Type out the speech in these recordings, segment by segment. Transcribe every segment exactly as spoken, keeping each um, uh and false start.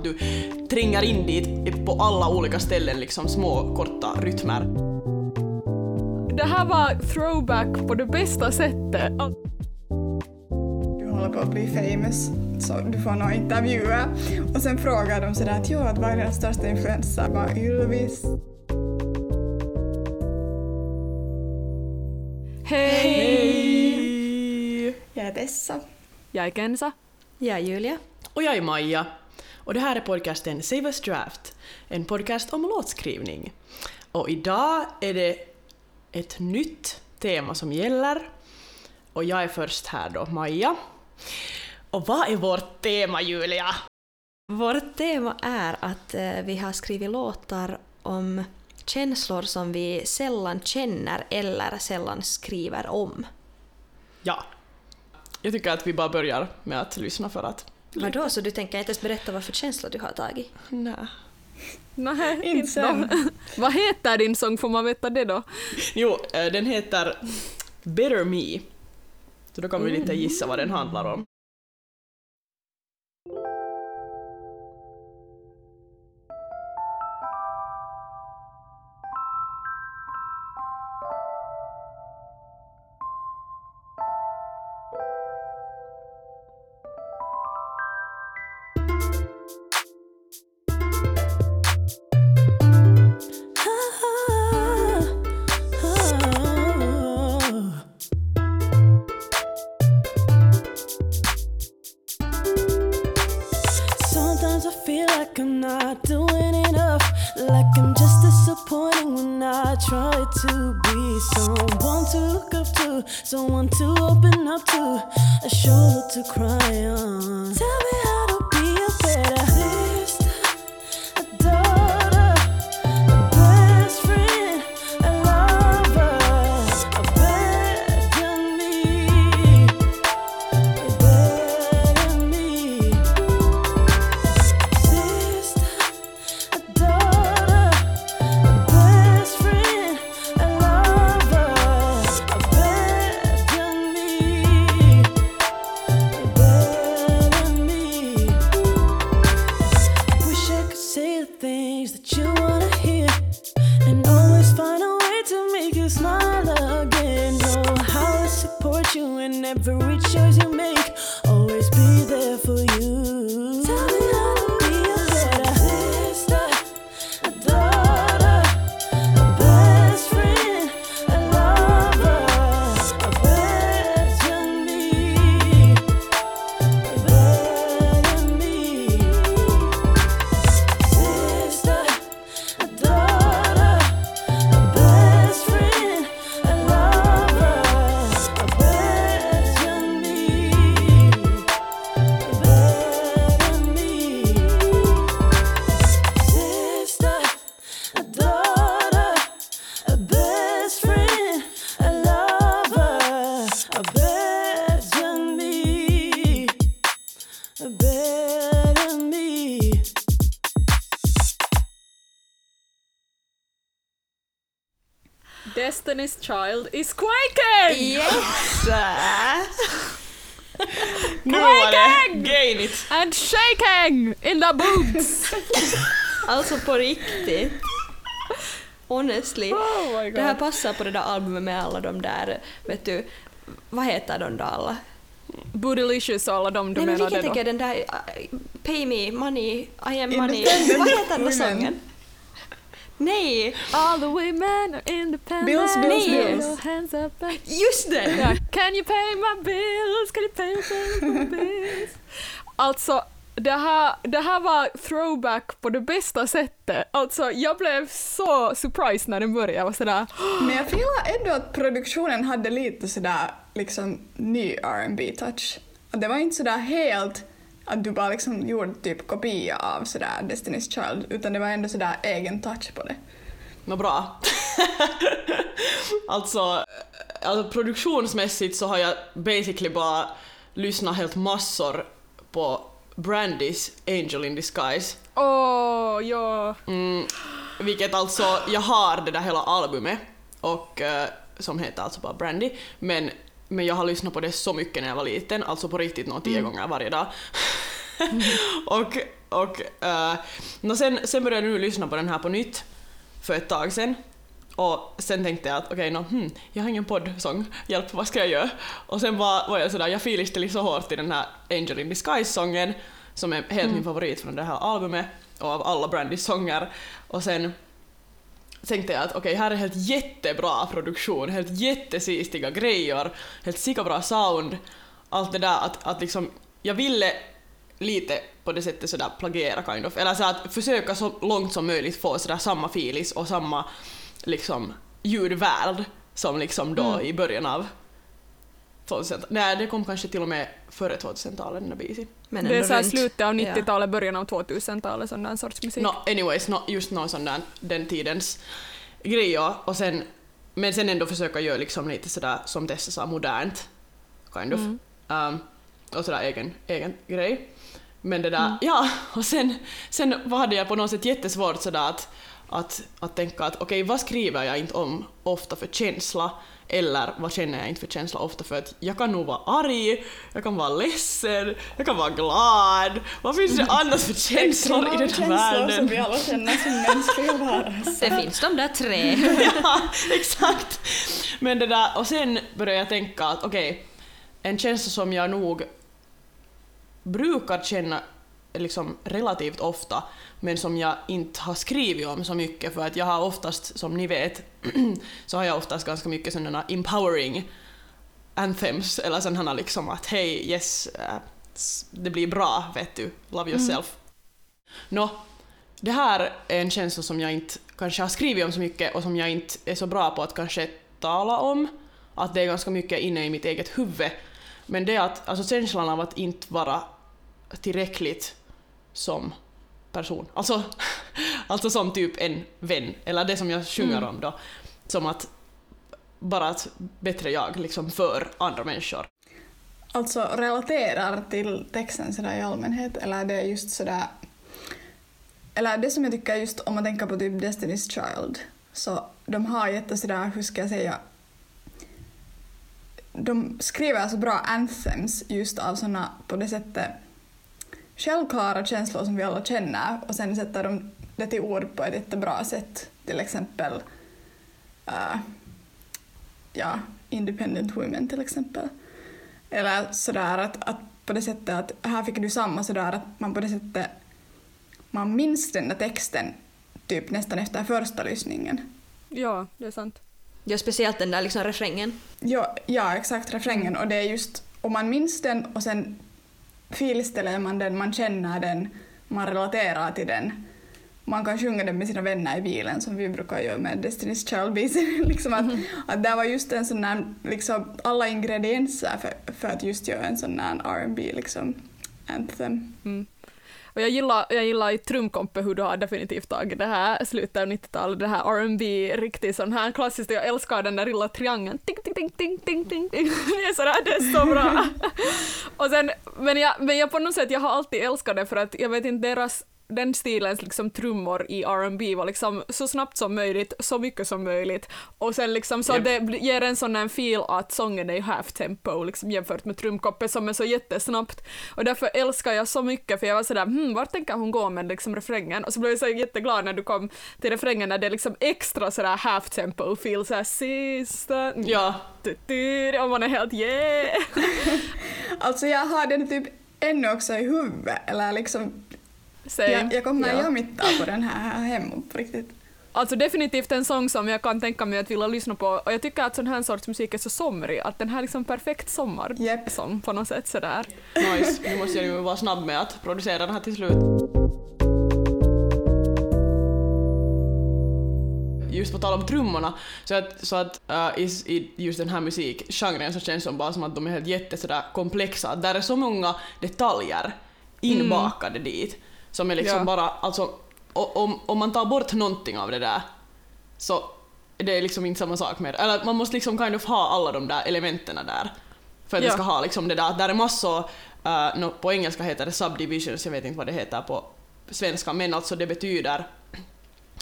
att du trängar in dit på alla olika ställen, liksom små korta rytmer. Det här var throwback på det bästa sättet. Du håller på att bli famous, så du får några intervjuer. Och sen frågar de sådär att, jo, att vad är den största influensa? Var Ylvis? Hej! Hej! Jag är Tessa. Jag är Kensa. Jag är Julia. Och jag är Maja. Och det här är podcasten Save Us Draft. En podcast om låtskrivning. Och idag är det ett nytt tema som gäller. Och jag är först här då, Maja. Och vad är vårt tema, Julia? Vårt tema är att eh, vi har skrivit låtar om känslor som vi sällan känner eller sällan skriver om. Ja. Jag tycker att vi bara börjar med att lyssna för att... Vadå? Så du tänker inte ens berätta vad för känslor du har tagit? Nej. Nej, inte. Vad heter din sång? Får man veta det då? Jo, den heter Better Me. Så då kommer mm. vi lite gissa vad den handlar om. Destiny's Child is quaking! Yes! Quaking! Gainit. And shaking in the boots! Alltså på riktigt. Honestly. Oh my God. Det här passar på det där albumet med alla de där, vet du, vad heter de där alla? Bootylicious och alla de du menade då. Nej men vilket är den där uh, Pay Me, Money, I Am Money. Vad heter den sången? Nej, all the women are independent. Bills, bills, bills. Hands up. Just det. Yeah. Can you pay my bills? Can you pay my bills? Alltså, det här, det här var throwback på det bästa sättet. Alltså, jag blev så surprised när den började. Jag var sådär... Men jag gillar ändå att produktionen hade lite sådär liksom ny R and B touch. Och det var inte sådär helt... att du bara liksom gjorde typ kopia av sådär Destiny's Child, utan det var ändå sådär egen touch på det. Nå bra. alltså, alltså produktionsmässigt så har jag basically bara lyssnat helt massor på Brandys Angel in Disguise. Åh, oh, ja. Mm, vilket alltså, jag har det där hela albumet och, eh, som heter alltså bara Brandy, men Men jag har lyssnat på det så mycket när jag var liten. Alltså på riktigt några tio mm. gånger varje dag. Mm. Och Och uh, no sen, sen började jag nu lyssna på den här på nytt för ett tag sen. Och sen tänkte jag att okej, okay, no, hmm, jag har ingen poddsång, hjälp, vad ska jag göra? Och sen var, var jag sådär, jag filiste så hårt i den här Angel in Disguise-sången som är helt mm. min favorit från det här albumet och av alla Brandys sånger. Och sen tänkte jag att okej, okay, här är helt jättebra produktion, helt jättesistiga grejer, helt sika bra sound. Allt det där att, att liksom, jag ville lite på det sättet sådär plagiera kind of, eller så att försöka så långt som möjligt få sådär samma filis och samma liksom ljudvärld som liksom då mm. i början av tjugohundra. Nej, det kom kanske till och med före tjugohundra-talet den här biten. Men det är så här slutet av nittiotalet, början av tvåtusentalet, sån där sorts musik. No, anyways, no, just någon sån där den tidens grejer. Och sen, men sen ändå försöka göra liksom lite sådär som Tessa sa, modernt kind of. Mm. Um, och sådär egen, egen grej. Men det där, mm. ja, och sen, sen hade jag på något sätt jättesvårt sådär att Att, att tänka att okej, okay, vad skriver jag inte om ofta för känsla, eller vad känner jag inte för känsla ofta för, att jag kan nog vara arg, jag kan vara ledsen, jag kan vara glad. Vad finns det annars för känslor i den här världen? Som vi alla känner som mänskliga varelser. Det finns de där tre. Ja, exakt. Men det där, och sen började jag tänka att okej, okay, en känsla som jag nog brukar känna liksom relativt ofta, men som jag inte har skrivit om så mycket, för att jag har oftast, som ni vet, så har jag oftast ganska mycket sådana empowering anthems, eller sådana liksom att hej, yes, uh, det blir bra, vet du, love yourself. Mm. Nå, det här är en känsla som jag inte kanske har skrivit om så mycket och som jag inte är så bra på att kanske tala om, att det är ganska mycket inne i mitt eget huvud, men det är att, alltså känslan av att inte vara tillräckligt som person. Alltså, alltså som typ en vän, eller det som jag sjunger mm. om då, som att bara att bättre jag liksom för andra människor. Alltså relaterar till texten sådär i allmänhet, eller det är just sådär, eller det som jag tycker just om man tänker på typ Destiny's Child, så de har jätte sådär, hur ska jag säga, de skriver så bra anthems just av sådana, på det sättet självklara känslor som vi alla känner, och sen sätter de det till ord på ett jättebra sätt. Till exempel uh, ja, independent women till exempel. Eller sådär att, att på det sättet att här fick du samma sådär att man på det sättet man minns den där texten typ nästan efter första lyssningen. Ja, det är sant. Ja, speciellt den där liksom refrängen. Ja, ja exakt, refrängen, och det är just om man minns den och sen filsteller man den, man känner den, man relaterar till den. Man kan sjunga den med sina vänner i bilen som vi brukar göra med Destiny's Child. Liksom att, mm. att det var just en sån där, liksom, alla ingredienser för, för att just göra en sån där R and B liksom, anthem. Mm. Och jag gillar, jag gillar i trumkompe hur du har definitivt tagit det här slutet av nittiotalet, det här R and B riktigt sån här klassiskt. Jag älskar den där lilla triangeln. Ting, ting, ting, ting, ting, ting, ting. Det är sådär, det är så bra. Och sen, men, jag, men jag på något sätt, jag har alltid älskat det för att jag vet inte, deras, den stilens liksom trummor i R and B var liksom så snabbt som möjligt, så mycket som möjligt. Och sen liksom så yep. det ger en sån här feel att sången är i half tempo liksom, jämfört med trumkoppen som är så jättesnabbt. Och därför älskar jag så mycket, för jag var sådär, hmm, vart tänker hon gå med liksom refrängen? Och så blev jag så jätteglad när du kom till refrängen, när det är liksom extra sådär half tempo feel, såhär sista ja. Och man är helt yeah. Alltså jag har den typ ännu också i huvudet, eller liksom Jag, jag kommer att ja. göra mitt på den här hemma på riktigt. Alltså definitivt en sång som jag kan tänka mig att vilja lyssna på, och jag tycker att sån här sorts musik är så somrig, att den här liksom perfekt sommarsång yep. på något sätt sådär. Nice, nu måste jag ju vara snabb med att producera den här till slut. Just på tal om trummorna, så att, så att uh, i, i just den här musikgenren så känns det bara som att de är helt jätte sådär komplexa. Där är så många detaljer inbakade mm. dit. Som är liksom ja. bara, alltså, om, om man tar bort någonting av det där så det är liksom inte samma sak med, eller man måste liksom kind of ha alla de där elementerna där för att ja. det ska ha liksom det där, där är massor uh, no, på engelska heter det subdivisions, jag vet inte vad det heter på svenska, men alltså det betyder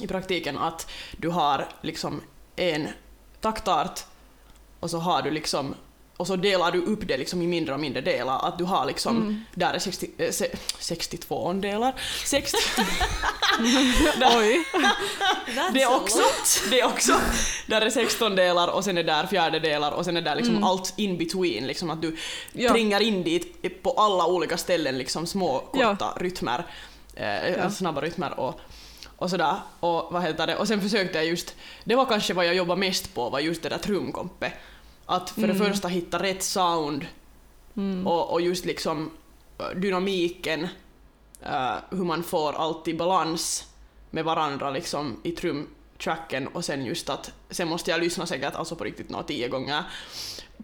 i praktiken att du har liksom en taktart och så har du liksom och så delar du upp det liksom i mindre och mindre delar, att du har liksom mm. där är sextio, sextiotvå delar. sextio Oj. Det är också det är också där är sexton delar och sen är där fjärde delar och sen är där liksom mm. allt in between, liksom att du ja. tringar in dit på alla olika ställen liksom små korta ja. rytmer, eh, ja. snabba rytmer och och sådär, och vad heter det, och sen försökte jag just, det var kanske vad jag jobbade mest på, var just det där trumkompet, att för mm. det första hitta rätt sound mm. och, och just liksom dynamiken, uh, hur man får allt i balans med varandra liksom i trumtracken, och sen just att sen måste jag lyssna säkert alltså på riktigt några tio gånger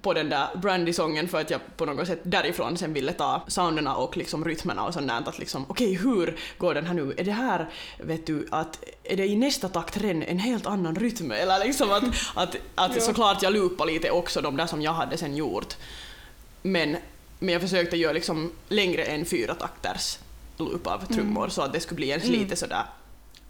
på den där Brandy-sången för att jag på något sätt därifrån sen ville ta sounderna och liksom rytmerna och sånt där, att liksom okej, okay, hur går den här nu? Är det här, vet du, att är det i nästa takt en, en helt annan rytm? Eller liksom att, att, att såklart jag loopade lite också de där som jag hade sen gjort, men, men jag försökte göra liksom längre än fyra takters loop av trummor mm. så att det skulle bli ens mm. lite sådär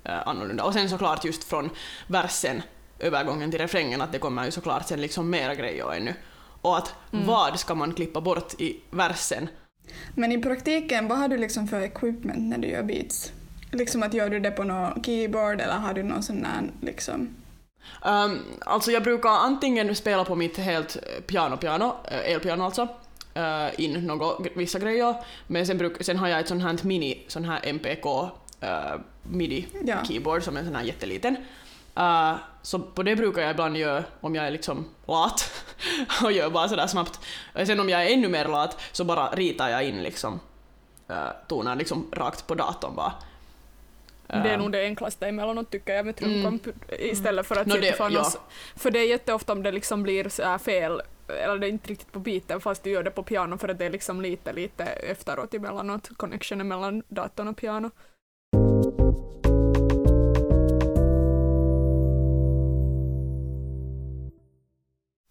äh, annorlunda, och sen såklart just från versen övergången till refrängen, att det kommer ju såklart sen liksom mera grejer ännu. Och att mm. vad ska man klippa bort i versen? Men i praktiken, vad har du liksom för equipment när du gör beats? Liksom att gör du det på någon keyboard eller har du någon sån där liksom? Um, alltså jag brukar antingen spela på mitt helt piano-piano, elpiano alltså, uh, in något, vissa grejer. Men sen, bruk, sen har jag ett sån här mini, sån här M P K uh, midi-keyboard ja. som är en sån här jätteliten. Uh, så på det brukar jag ibland göra om jag är liksom lat och gör bara sådär snabbt. Sen om jag är ännu mer lat så bara ritar jag in liksom uh, tonar liksom rakt på datorn bara. Uh. Det är nog det enklaste emellanåt, tycker jag, med trumkomp mm. istället för att no, sitta det, oss, ja. För det är jätteofta om det liksom blir så här fel, eller det är inte riktigt på biten fast du gör det på piano, för att det är liksom lite, lite efteråt emellanåt, connectionen mellan datorn och piano.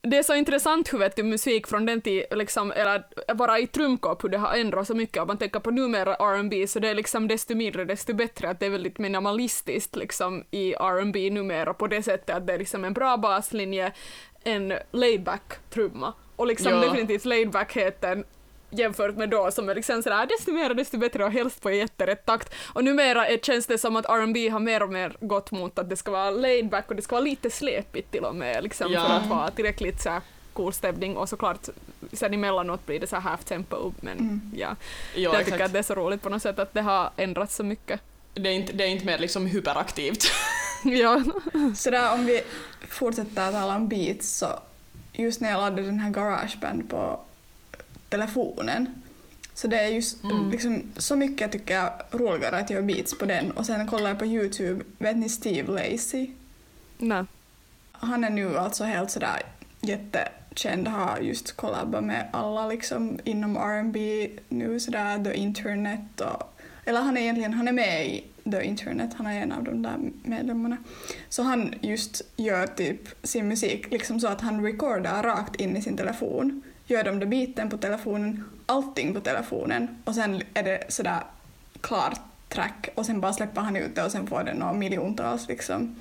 Det är så intressant hur vet du, musik från den tiden, liksom, eller bara i trumkåp, hur det har ändrat så mycket. Om man tänker på numera R and B, så det är liksom desto mindre, desto bättre, att det är väldigt minimalistiskt liksom, i R and B numera, på det sättet att det är liksom en bra baslinje, en laidback trumma. Och liksom ja. definitivt laidbackheten jämfört med då, som är liksom sådär, desto mer, desto bättre och helst på jätterätt takt. Och numera är, känns det som att R and B har mer och mer gått mot att det ska vara laid back och det ska vara lite släpigt till och med, liksom, ja. för att vara tillräckligt så här cool stämning, och såklart sen emellanåt blir det så här half tempo upp, men mm. ja, ja jag tycker att det är så roligt på något sätt att det har ändrats så mycket. Det är inte, det är inte mer liksom hyperaktivt. ja. Så där, om vi fortsätter att tala om beats, så just när jag laddade den här GarageBand på telefonen. Så det är just mm. liksom, så mycket tycker jag roligare att jag beats på den. Och sen kollar jag på YouTube. Vet ni Steve Lacy? Nej. Han är nu alltså helt sådär jättekänd. Har just kollabat med alla liksom inom R and B nu sådär, The Internet. Och, eller han är egentligen han är med i The Internet. Han är en av de där medlemmarna. Så han just gör typ sin musik liksom så att han recordar rakt in i sin telefon. Gör de där biten på telefonen, allting på telefonen, och sen är det sådär klart track, och sen bara släpper han ut det och sen får det några miljontals liksom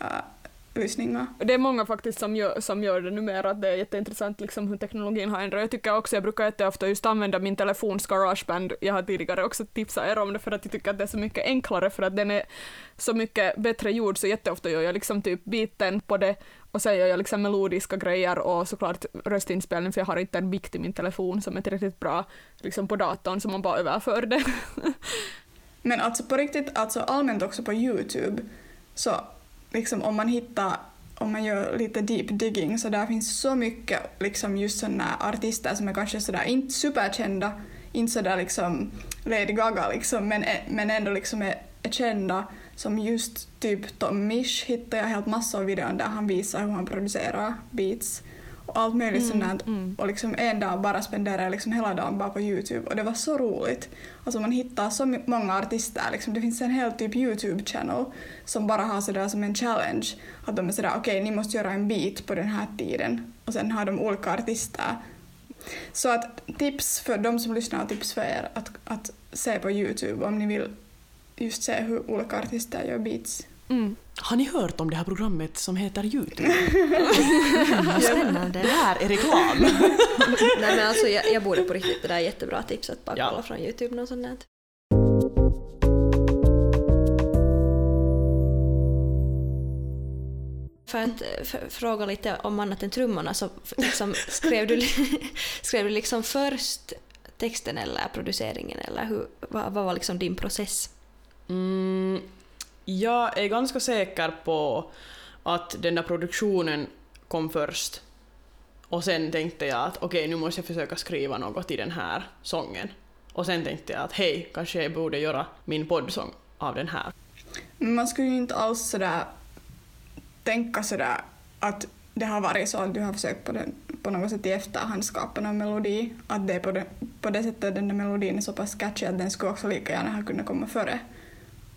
uh, lyssningar. Det är många faktiskt som gör, som gör det numera. Det är jätteintressant liksom hur teknologin har ändrat. Jag tycker också, jag brukar jätteofta just använda min telefons GarageBand. Jag har tidigare också tipsat er om det, för att jag tycker att det är så mycket enklare, för att den är så mycket bättre gjord, så jätteofta gör jag liksom typ biten på det. Och sen gör jag liksom melodiska grejer och såklart röstinspelning, för jag har inte en mic till min telefon som är tillräckligt bra liksom på datorn, som man bara överför det. Men alltså på riktigt, alltså allmänt också på YouTube, så liksom om man hittar, om man gör lite deep digging, så där finns så mycket liksom just sådana artister som är kanske sådär inte superkända, inte sådär liksom Lady Gaga liksom, men, men ändå liksom är, är kända. Som just typ Tom Misch hittar jag helt massor av videon där han visar hur han producerar beats och allt möjligt mm, sånt mm. Och liksom en dag bara spenderar liksom hela dagen bara på YouTube, och det var så roligt. Alltså man hittar så många artister liksom. Det finns en hel typ YouTube-channel som bara har sådär som en challenge, att de är sådär, okej okay, ni måste göra en beat på den här tiden, och sen har de olika artister. Så att tips för de som lyssnar, tips för er att, att se på YouTube om ni vill just se hur olika artister gör beats. Mm. Har ni hört om det här programmet som heter YouTube? Vad spännande. Det här är reklam. Nej, men alltså, jag, jag borde på riktigt. Det där är jättebra tips att bara ja. kolla från YouTube något sånt där. För att för, fråga lite om annat än trummorna, så liksom, skrev du, skrev du liksom först texten eller produceringen, eller hur, vad, vad var liksom din process? Mm, jag är ganska säker på att den där produktionen kom först. Och sen tänkte jag att okej, nu måste jag försöka skriva något i den här sången. Och sen tänkte jag att hej, kanske jag borde göra min poddsång av den här. Man skulle ju inte alls sådär tänka sådär att det har varit så att du har försökt på, den, på något sätt i efterhand skapa en melodi. Att det är på det, på det sättet den där melodin är så pass catchy att den skulle också lika gärna ha kunnat komma före.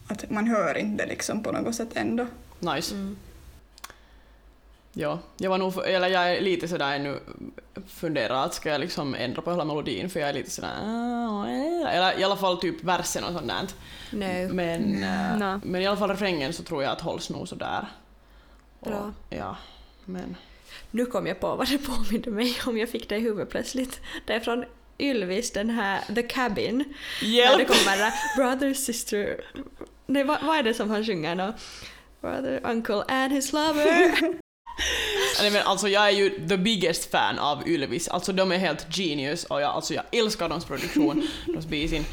Att man hör inte liksom på något sätt ändå. Nice. Mm. Ja, jag var nog för, eller jag är lite sådär nu funderar att ska jag liksom ändra på hela melodin, för jag är lite sådär eller i alla fall typ versen och sånt där. Nej. Men, mm. äh, men i alla fall refrängen så tror jag att hålls nog sådär. Bra. Och, ja, men. Nu kom jag på vad det påminner mig om, jag fick det i huvudet plötsligt. Det är från Ylvis, den här The Cabin. Hjälp! Det kommer brother, sister. Nej, vad, vad är det som han sjunger då? Brother, uncle and his lover. Nej, men alltså jag är ju the biggest fan av Ylvis. Alltså de är helt genius och jag, alltså, jag älskar deras produktion. Deras bisin.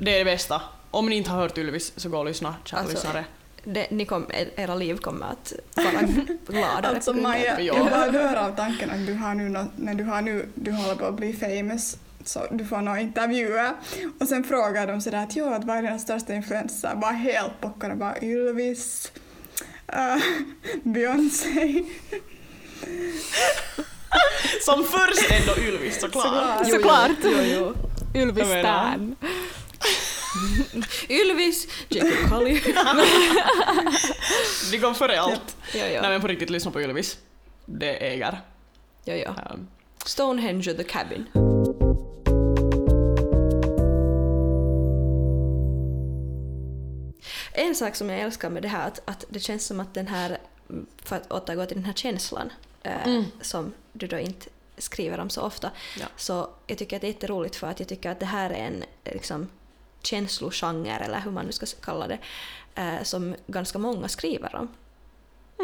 Det är det bästa. Om ni inte har hört Ylvis så gå och lyssna. Tja, alltså, lyssnare. Det, ni kom, era liv kommer att vara gladare. Alltså Maja, jag bara dör av tanken att du har nu, när du har nu, du håller på att bli famous, så du får några intervjuer och sen frågar de sådär att jo, att vad är dina största influenser? Bara helt bockade, bara Ylvis, uh, Beyoncé. Som först ändå Ylvis, såklart. Såklart. Jo, jo. Ylvis stan. Ylvis, Jacob Collier. Det går före allt. Ja, ja, ja. Nej, men på riktigt, lyssna på Ylvis. Det äger. Ja, ja. Um. Stonehenge och The Cabin. En sak som jag älskar med det här att, att det känns som att den här, för att återgå till den här känslan eh, mm. som du då inte skriver om så ofta, ja. Så jag tycker att det är jätteroligt, för att jag tycker att det här är en liksom känslogenre, eller hur man nu ska kalla det, eh, som ganska många skriver om.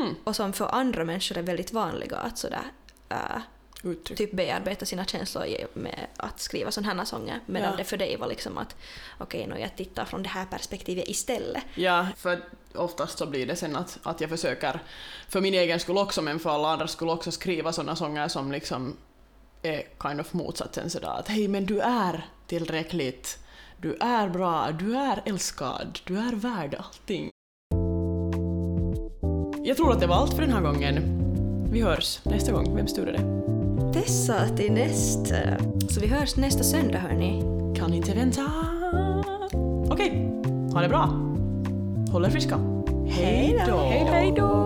Mm. Och som för andra människor är väldigt vanliga att sådär, eh, typ bearbeta sina känslor med att skriva sådana här sånger. Medan ja. det för dig var liksom att okej, okay, nu jag tittar från det här perspektivet istället. Ja, för oftast så blir det sen att, att jag försöker för min egen skull också, men för alla andra skull också, skriva sådana sånger som liksom är kind of motsatsen sådär att hej, men du är tillräckligt, du är bra, du är älskad, du är värd allting. Jag tror att det var allt för den här gången. Vi hörs nästa gång. Vem styr det? Tessa till nästa. Så vi hörs nästa söndag, hörni. Kan inte vänta. Okej, okay. Ha det bra. Håll er friska. Hej då. Hej då.